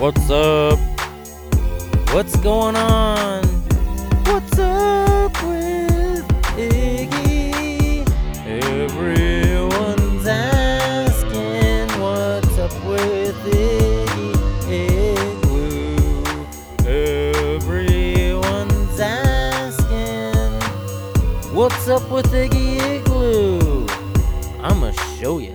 What's up? What's going on? What's up with Iggy? Everyone's asking what's up with Iggy Igloo. Everyone's asking what's up with Iggy Igloo. I'ma show ya.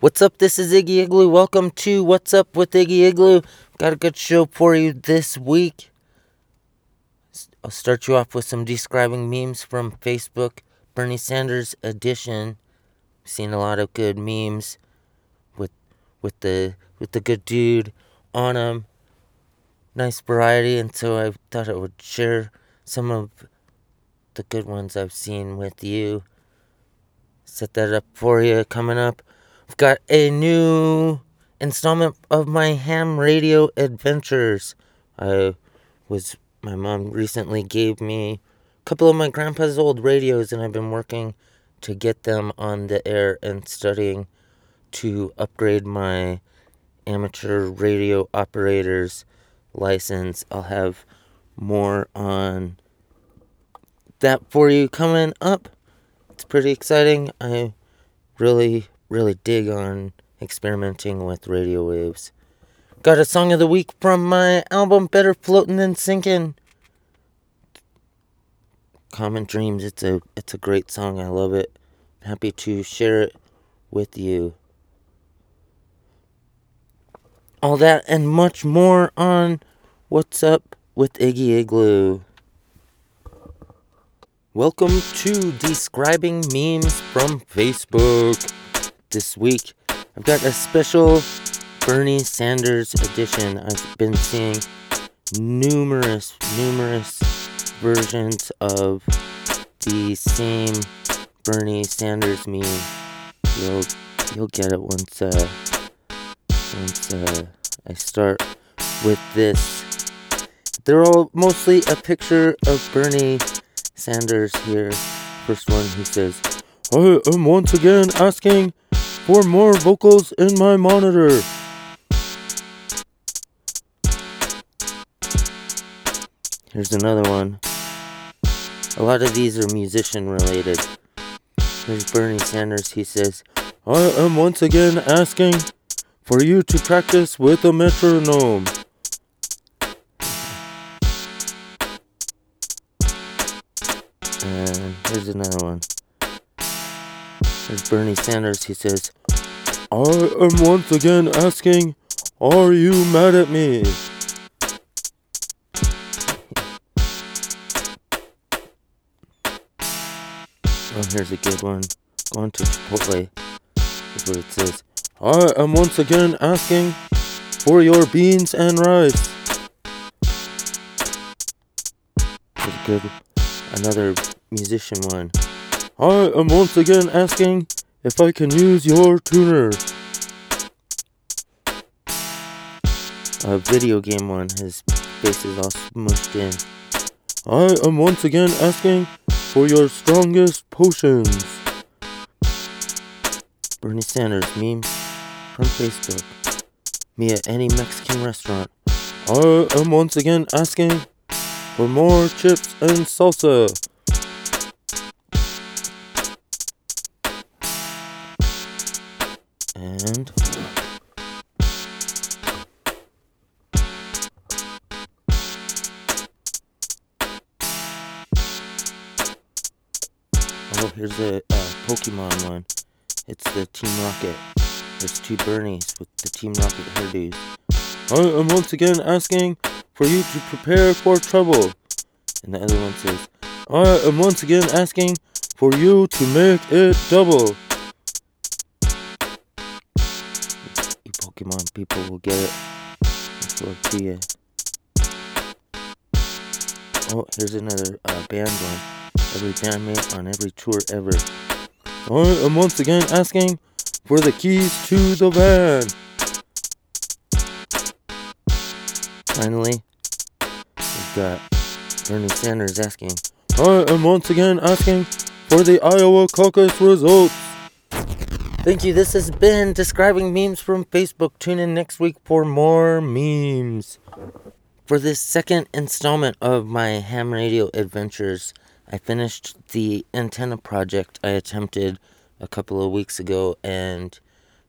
What's up, this is Iggy Igloo. Welcome to What's Up with Iggy Igloo. Got a good show for you this week. I'll start you off with some describing memes from Facebook, Bernie Sanders edition. Seen a lot of good memes with the good dude on them. Nice variety, and so I thought I would share some of the good ones I've seen with you. Set that up for you coming up. I've got a new installment of my ham radio adventures. My mom recently gave me a couple of my grandpa's old radios, and I've been working to get them on the air and studying to upgrade my amateur radio operator's license. I'll have more on that for you coming up. It's pretty exciting. I really dig on experimenting with radio waves. Got a song of the week from my album Better Floatin' Than Sinkin'. Common Dreams, it's a great song. I love it. I'm happy to share it with you. All that and much more on What's Up with Iggy Igloo. Welcome to Describing Memes from Facebook. This week, I've got a special Bernie Sanders edition. I've been seeing numerous versions of the same Bernie Sanders meme. You'll get it once I start with this. They're all mostly a picture of Bernie Sanders here. First one, he says, "I am once again asking for more vocals in my monitor." Here's another one. A lot of these are musician related. Here's Bernie Sanders. He says, "I am once again asking for you to practice with a metronome." And here's another one. There's Bernie Sanders. He says, "I am once again asking, are you mad at me?" Oh, here's a good one. Going to Chipotle. That's what it says. "I am once again asking for your beans and rice." That's good. Another musician one. "I am once again asking if I can use your tuner." A video game one, his face is all smushed in. "I am once again asking for your strongest potions." Bernie Sanders meme from Facebook. Me at any Mexican restaurant. "I am once again asking for more chips and salsa." And oh, here's a Pokemon one. It's the Team Rocket. There's two Bernies with the Team Rocket hairdos. "I am once again asking for you to prepare for trouble." And the other one says, "I am once again asking for you to make it double." Pokemon people will get it. It's all to you. Oh, here's another band one. "Every bandmate on every tour ever." "I am once again asking for the keys to the van." Finally, we've got Bernie Sanders asking, "I am once again asking for the Iowa caucus results." Thank you. This has been Describing Memes from Facebook. Tune in next week for more memes. For this second installment of my ham radio adventures, I finished the antenna project I attempted a couple of weeks ago and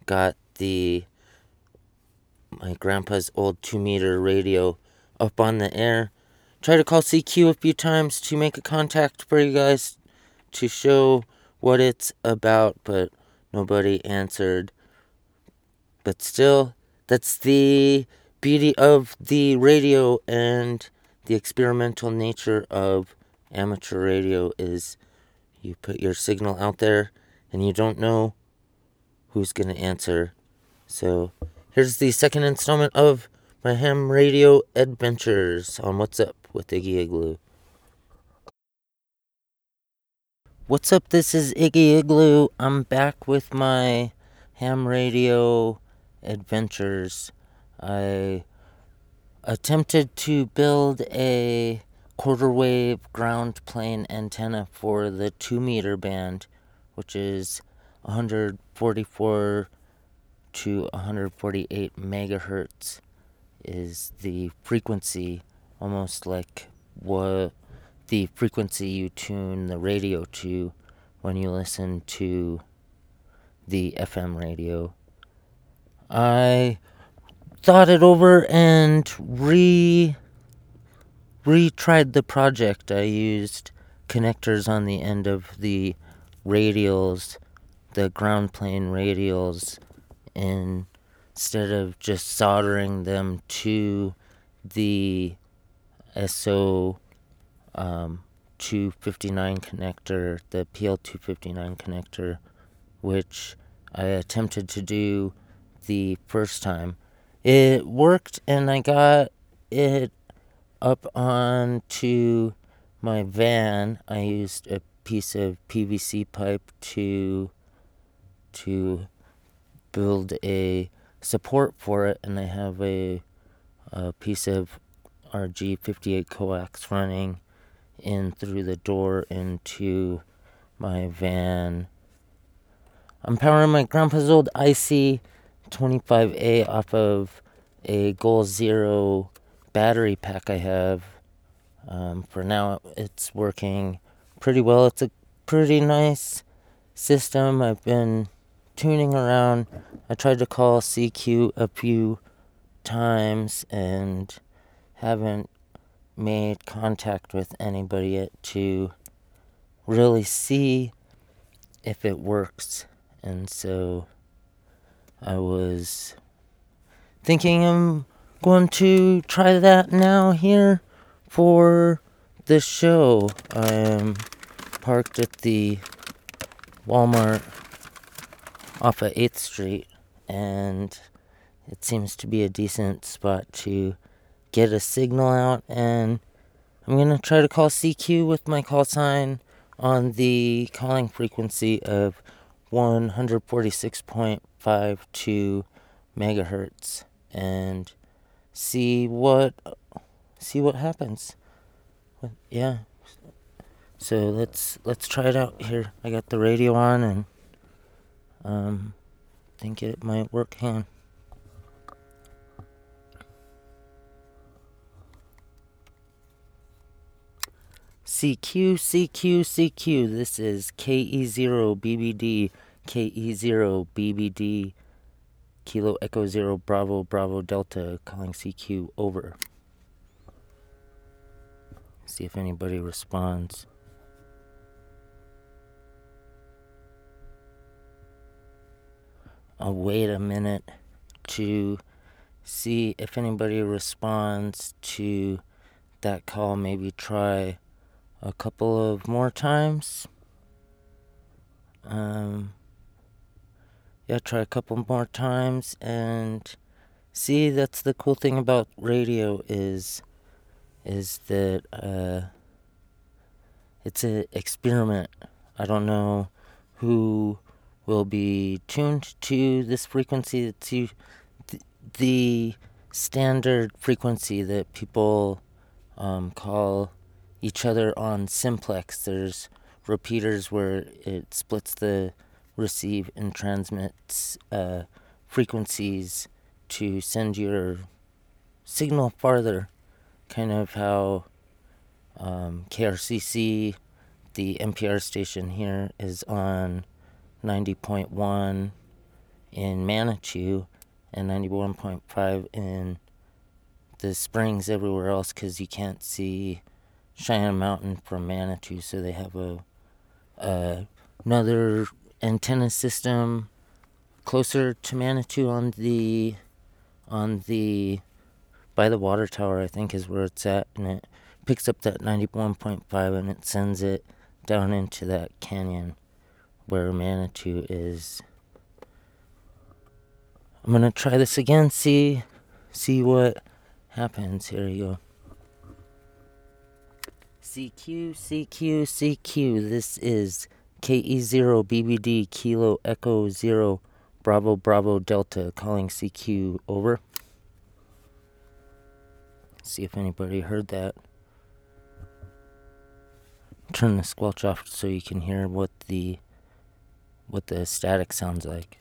got my grandpa's old 2-meter radio up on the air. Tried to call CQ a few times to make a contact for you guys to show what it's about, but nobody answered. But still, that's the beauty of the radio and the experimental nature of amateur radio is you put your signal out there and you don't know who's going to answer. So here's the second installment of my ham radio adventures on What's Up with Iggy Igloo. What's up, this is Iggy Igloo. I'm back with my ham radio adventures. I attempted to build a quarter-wave ground plane antenna for the 2-meter band, which is 144 to 148 megahertz is the frequency, almost like what the frequency you tune the radio to when you listen to the FM radio. I thought it over and retried the project. I used connectors on the end of the radials, the ground plane radials, instead of just soldering them to the SO 259 connector, the PL259 connector, which I attempted to do the first time. It worked, and I got it up onto my van. I used a piece of PVC pipe to build a support for it, and I have a piece of RG58 coax running in through the door into my van. I'm powering my grandpa's old IC 25A off of a Goal Zero battery pack I have. For now, it's working pretty well. It's a pretty nice system. I've been tuning around. I tried to call CQ a few times and haven't made contact with anybody yet to really see if it works. And so I was thinking I'm going to try that now here for the show. I am parked at the Walmart off of 8th Street, and it seems to be a decent spot to get a signal out, and I'm going to try to call CQ with my call sign on the calling frequency of 146.52 megahertz and see what happens. Yeah. So let's try it out here. I got the radio on and think it might work. Hang on. CQ, this is KE0BBD, KE0BBD, Kilo Echo Zero Bravo Bravo Delta, calling CQ, over. See if anybody responds. I'll wait a minute to see if anybody responds to that call, maybe try a couple of more times. Try a couple more times and see. That's the cool thing about radio is that it's an experiment. I don't know who will be tuned to this frequency. It's the standard frequency that people call each other on simplex. There's repeaters where it splits the receive and transmit frequencies to send your signal farther, kind of how KRCC, the NPR station here, is on 90.1 in Manitou and 91.5 in the Springs everywhere else, because you can't see Cheyenne Mountain from Manitou, so they have another antenna system closer to Manitou on the by the water tower, I think is where it's at, and it picks up that 91.5 and it sends it down into that canyon where Manitou is. I'm gonna try this again, see what happens. Here you go. CQ. This is KE0BBD Kilo Echo Zero Bravo Bravo Delta calling CQ, over. See if anybody heard that. Turn the squelch off so you can hear what the static sounds like.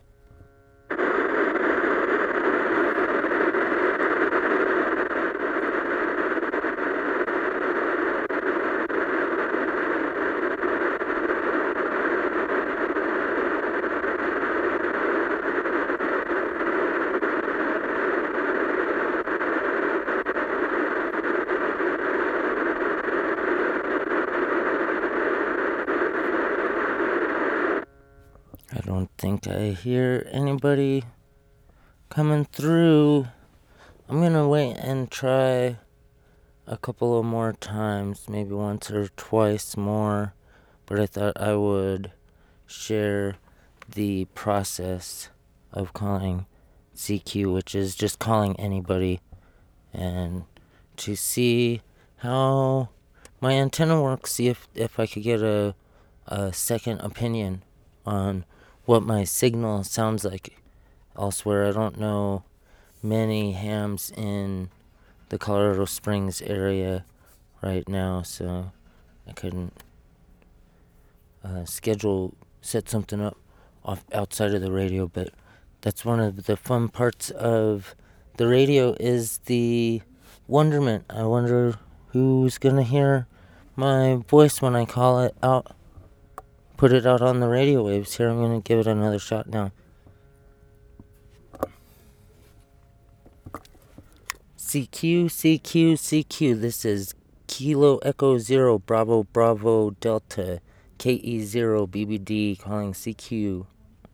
I hear anybody coming through. I'm gonna wait and try a couple of more times, maybe once or twice more, but I thought I would share the process of calling CQ, which is just calling anybody, and to see how my antenna works, see if I could get a second opinion on what my signal sounds like elsewhere. I don't know many hams in the Colorado Springs area right now, so I couldn't set something up outside of the radio, but that's one of the fun parts of the radio is the wonderment. I wonder who's gonna hear my voice when I call it out. Put it out on the radio waves. Here, I'm going to give it another shot now. CQ. This is Kilo Echo Zero Bravo Bravo Delta KE0BBD calling CQ.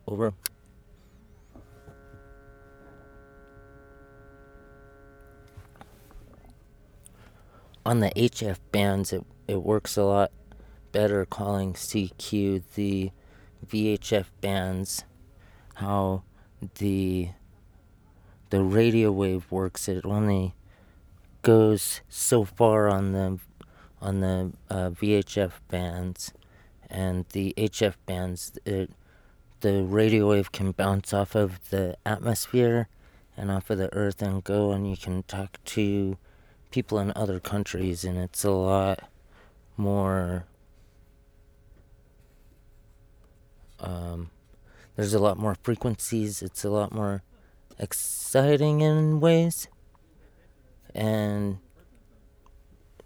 Over. On the HF bands, it works a lot better calling CQ. The VHF bands, how the radio wave works, it only goes so far on the VHF bands, and the HF bands, the radio wave can bounce off of the atmosphere and off of the earth and go, and you can talk to people in other countries, and it's a lot more there's a lot more frequencies. It's a lot more exciting in ways. And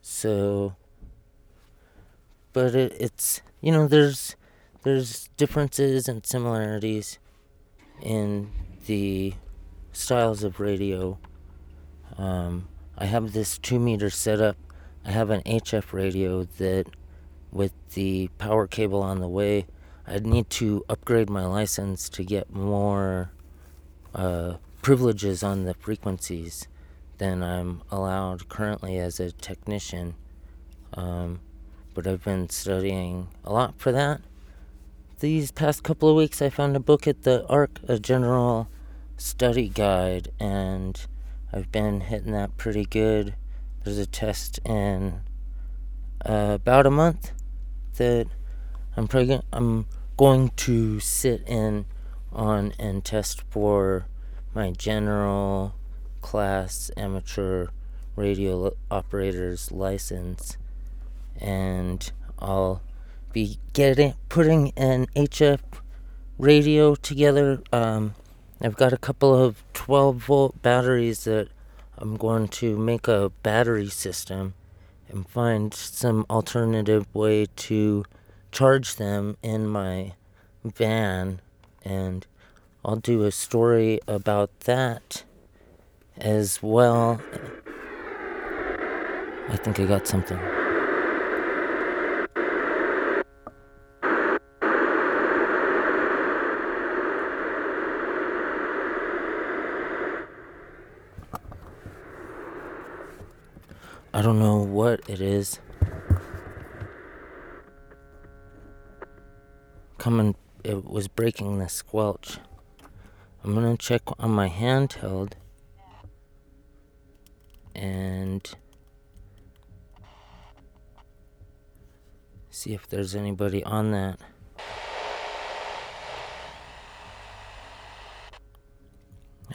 so, but it's, you know, there's differences and similarities in the styles of radio. I have this 2-meter setup. I have an HF radio that with the power cable on the way, I'd need to upgrade my license to get more privileges on the frequencies than I'm allowed currently as a technician. But I've been studying a lot for that. These past couple of weeks I found a book at the ARC, a general study guide, and I've been hitting that pretty good. There's a test in about a month that I'm going to sit in on and test for my general class amateur radio operator's license, and I'll be putting an HF radio together. I've got a couple of 12-volt batteries that I'm going to make a battery system and find some alternative way to charge them in my van, and I'll do a story about that as well. I think I got something. I don't know what it is. Coming, it was breaking the squelch. I'm gonna check on my handheld. And see if there's anybody on that.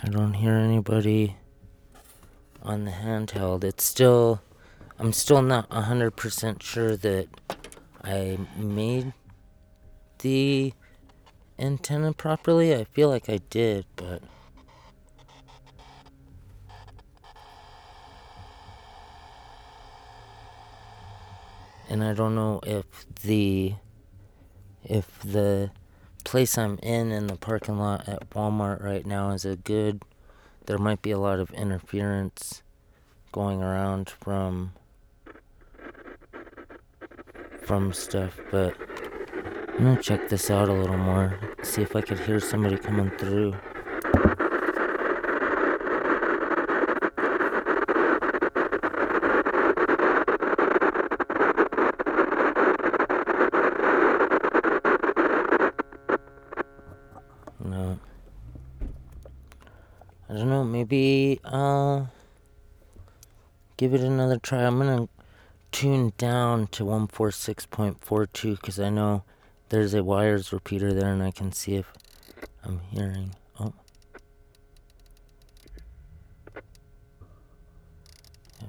I don't hear anybody on the handheld. It's still, I'm still not 100% sure that I made the antenna properly. I feel like I did, but and I don't know if the place I'm in the parking lot at Walmart right now is a good. There might be a lot of interference going around from stuff, but I'm gonna check this out a little more, see if I could hear somebody coming through. Maybe I'll give it another try. I'm going to tune down to 146.42 because I know there's a wires repeater there and I can see if I'm hearing. Oh.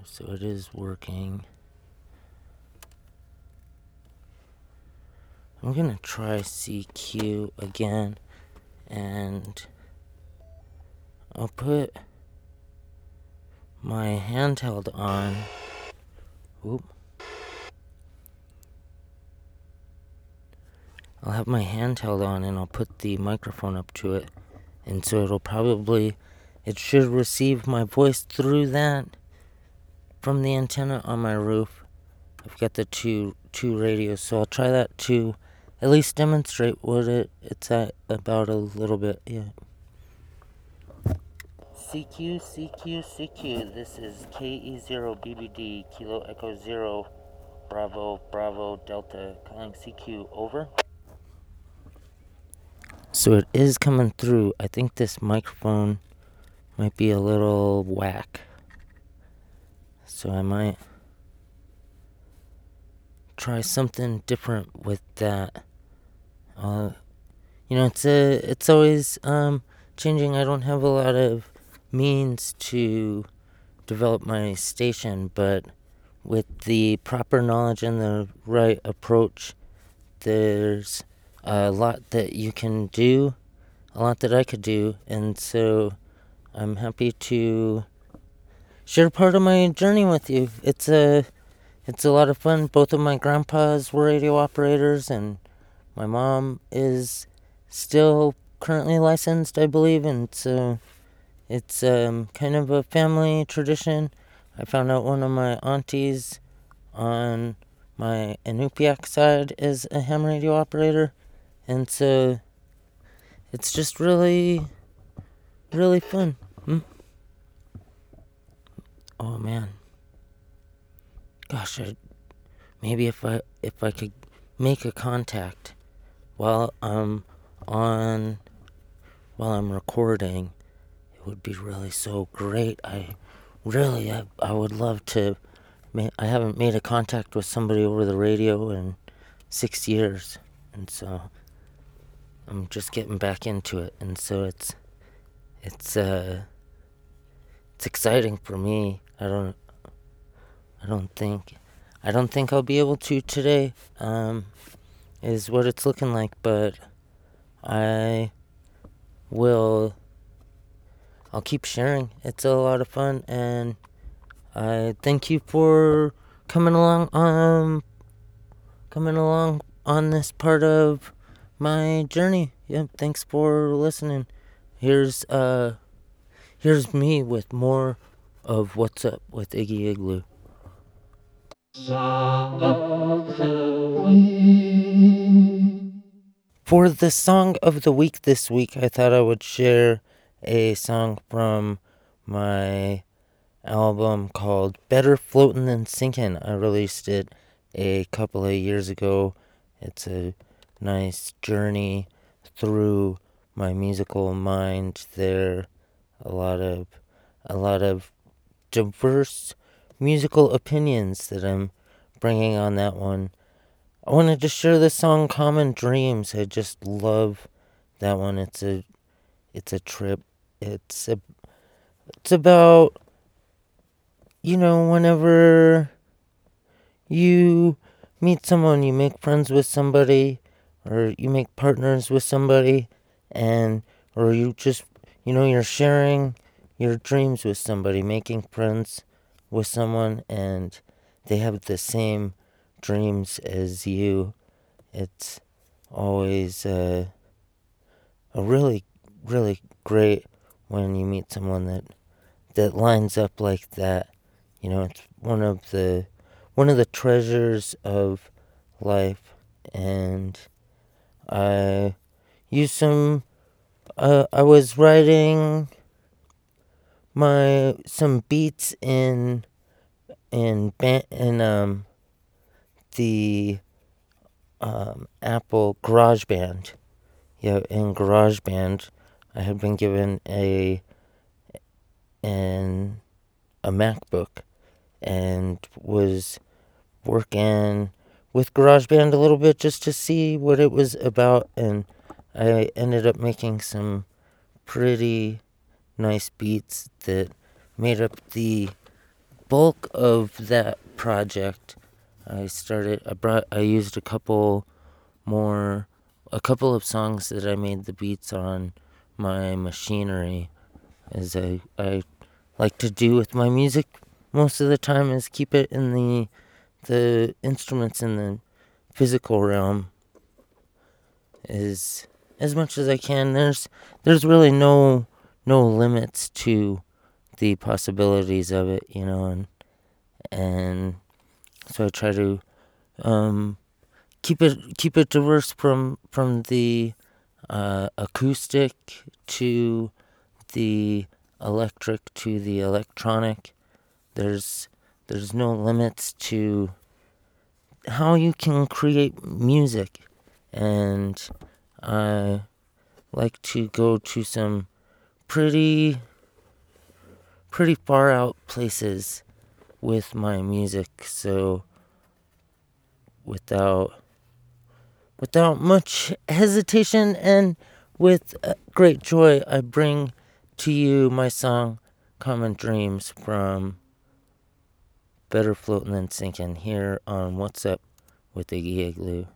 So it is working. I'm going to try CQ again and I'll put my handheld on. Oop. I'll have my handheld on and I'll put the microphone up to it. And so it'll probably, it should receive my voice through that from the antenna on my roof. I've got the two radios, so I'll try that to at least demonstrate what it's at about a little bit. Yeah. CQ, this is KE0BBD, Kilo Echo Zero, Bravo, Delta, calling CQ, over. So it is coming through. I think this microphone might be a little whack. So I might try something different with that. It's always changing. I don't have a lot of means to develop my station, but with the proper knowledge and the right approach, there's a lot that you can do, a lot that I could do, and so I'm happy to share part of my journey with you. It's a lot of fun. Both of my grandpas were radio operators, and my mom is still currently licensed, I believe, and so it's kind of a family tradition. I found out one of my aunties on my Inupiaq side is a ham radio operator. And so it's just really, really fun. Oh, man. Gosh, maybe if I could make a contact while I'm recording, would be really so great. I would love to. I haven't made a contact with somebody over the radio in 6 years, and so I'm just getting back into it, and so it's exciting for me. I don't think I'll be able to today, is what it's looking like, but I'll keep sharing. It's a lot of fun, and I thank you for coming along on this part of my journey. Yep, thanks for listening. Here's me with more of What's Up with Iggy Igloo. For the song of the week this week, I thought I would share a song from my album called Better Floatin' Than Sinkin'. I released it a couple of years ago. It's a nice journey through my musical mind. There are a lot of diverse musical opinions that I'm bringing on that one. I wanted to share the song Common Dreams. I just love that one. It's a trip. It's about, you know, whenever you meet someone, you make friends with somebody, or you make partners with somebody, or you just, you know, you're sharing your dreams with somebody, making friends with someone, and they have the same dreams as you. It's always a really, really great when you meet someone that lines up like that. You know, it's one of the treasures of life, and I used some. I was writing some beats in the Apple GarageBand. Yeah, in GarageBand, I had been given a MacBook and was working with GarageBand a little bit just to see what it was about, and I ended up making some pretty nice beats that made up the bulk of that project. I used a couple of songs that I made the beats on my machinery, as I like to do with my music most of the time, is keep it in the instruments, in the physical realm, is as much as I can. There's really no limits to the possibilities of it, you know, and so I try to keep it diverse from the acoustic to the electric to the electronic. There's no limits to how you can create music, and I like to go to some pretty far out places with my music. So without much hesitation and with great joy, I bring to you my song Common Dreams from Better Floatin' Than Sinkin' here on What's Up with Iggy Igloo.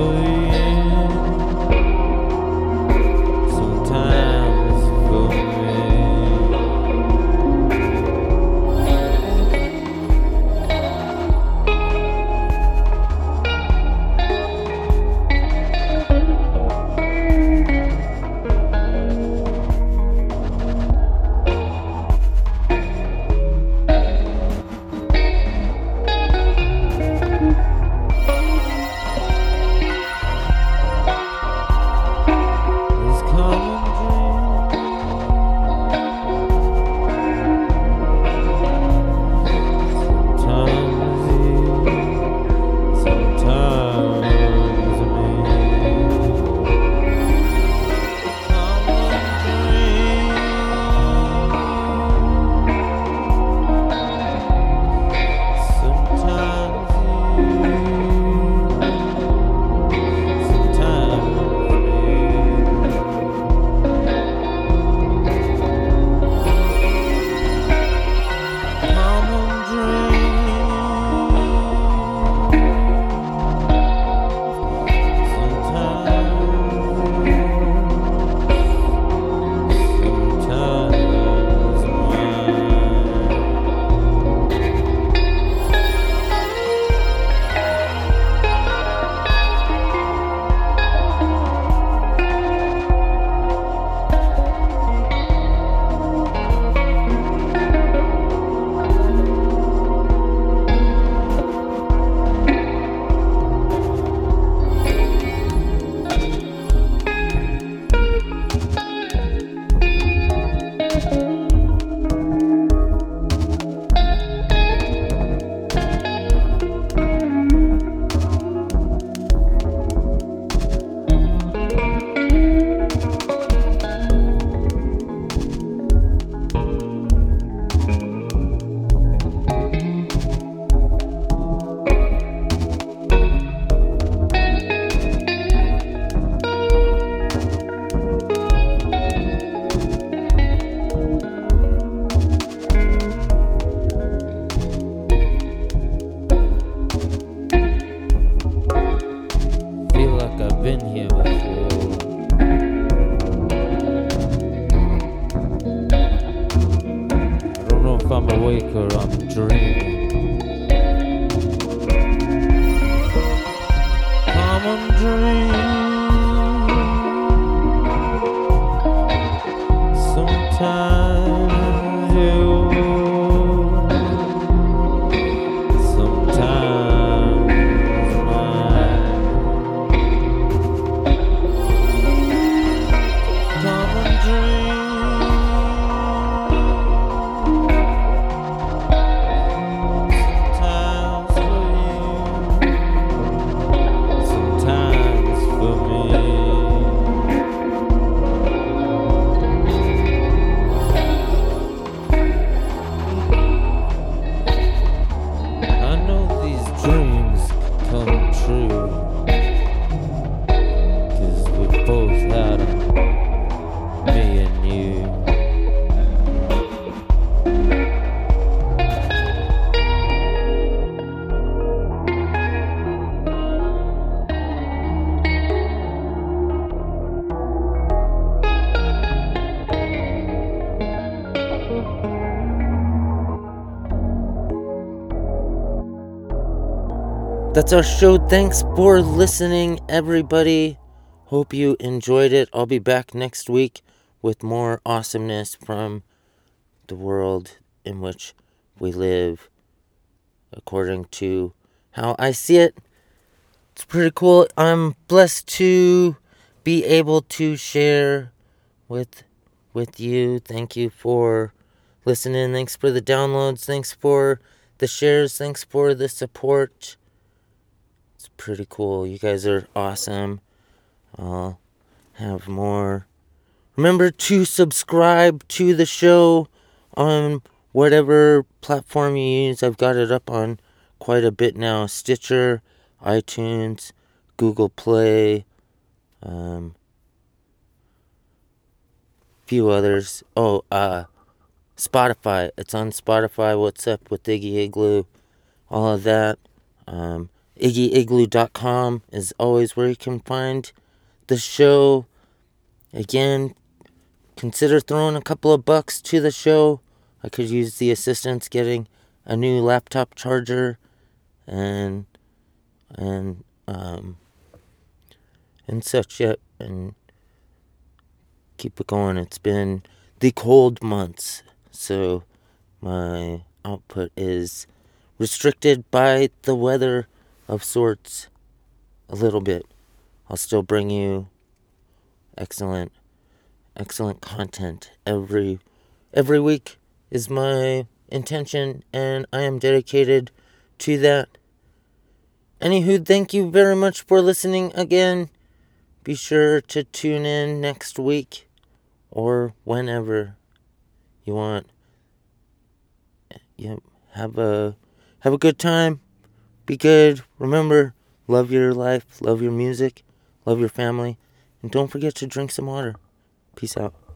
Oh, awake or I'm dreaming. Common dreams. Sometimes you, sometimes mine. Common dreams. That's our show. Thanks for listening, everybody. Hope you enjoyed it. I'll be back next week with more awesomeness from the world in which we live, according to how I see it. It's pretty cool. I'm blessed to be able to share with you. Thank you for listening. Thanks for the downloads. Thanks for the shares. Thanks for the support. It's pretty cool. You guys are awesome. I'll have more. Remember to subscribe to the show on whatever platform you use. I've got it up on quite a bit now. Stitcher, iTunes, Google Play, few others. Spotify. It's on Spotify. What's Up with Iggy Igloo. All of that. IggyIgloo.com is always where you can find the show. Again, consider throwing a couple of bucks to the show. I could use the assistance getting a new laptop charger and such yet, and keep it going. It's been the cold months, so my output is restricted by the weather of sorts, a little bit. I'll still bring you excellent content every week is my intention, and I am dedicated to that. Anywho, thank you very much for listening again. Be sure to tune in next week or whenever you want. Yeah, have a good time. Be good. Remember, love your life, love your music, love your family, and don't forget to drink some water. Peace out.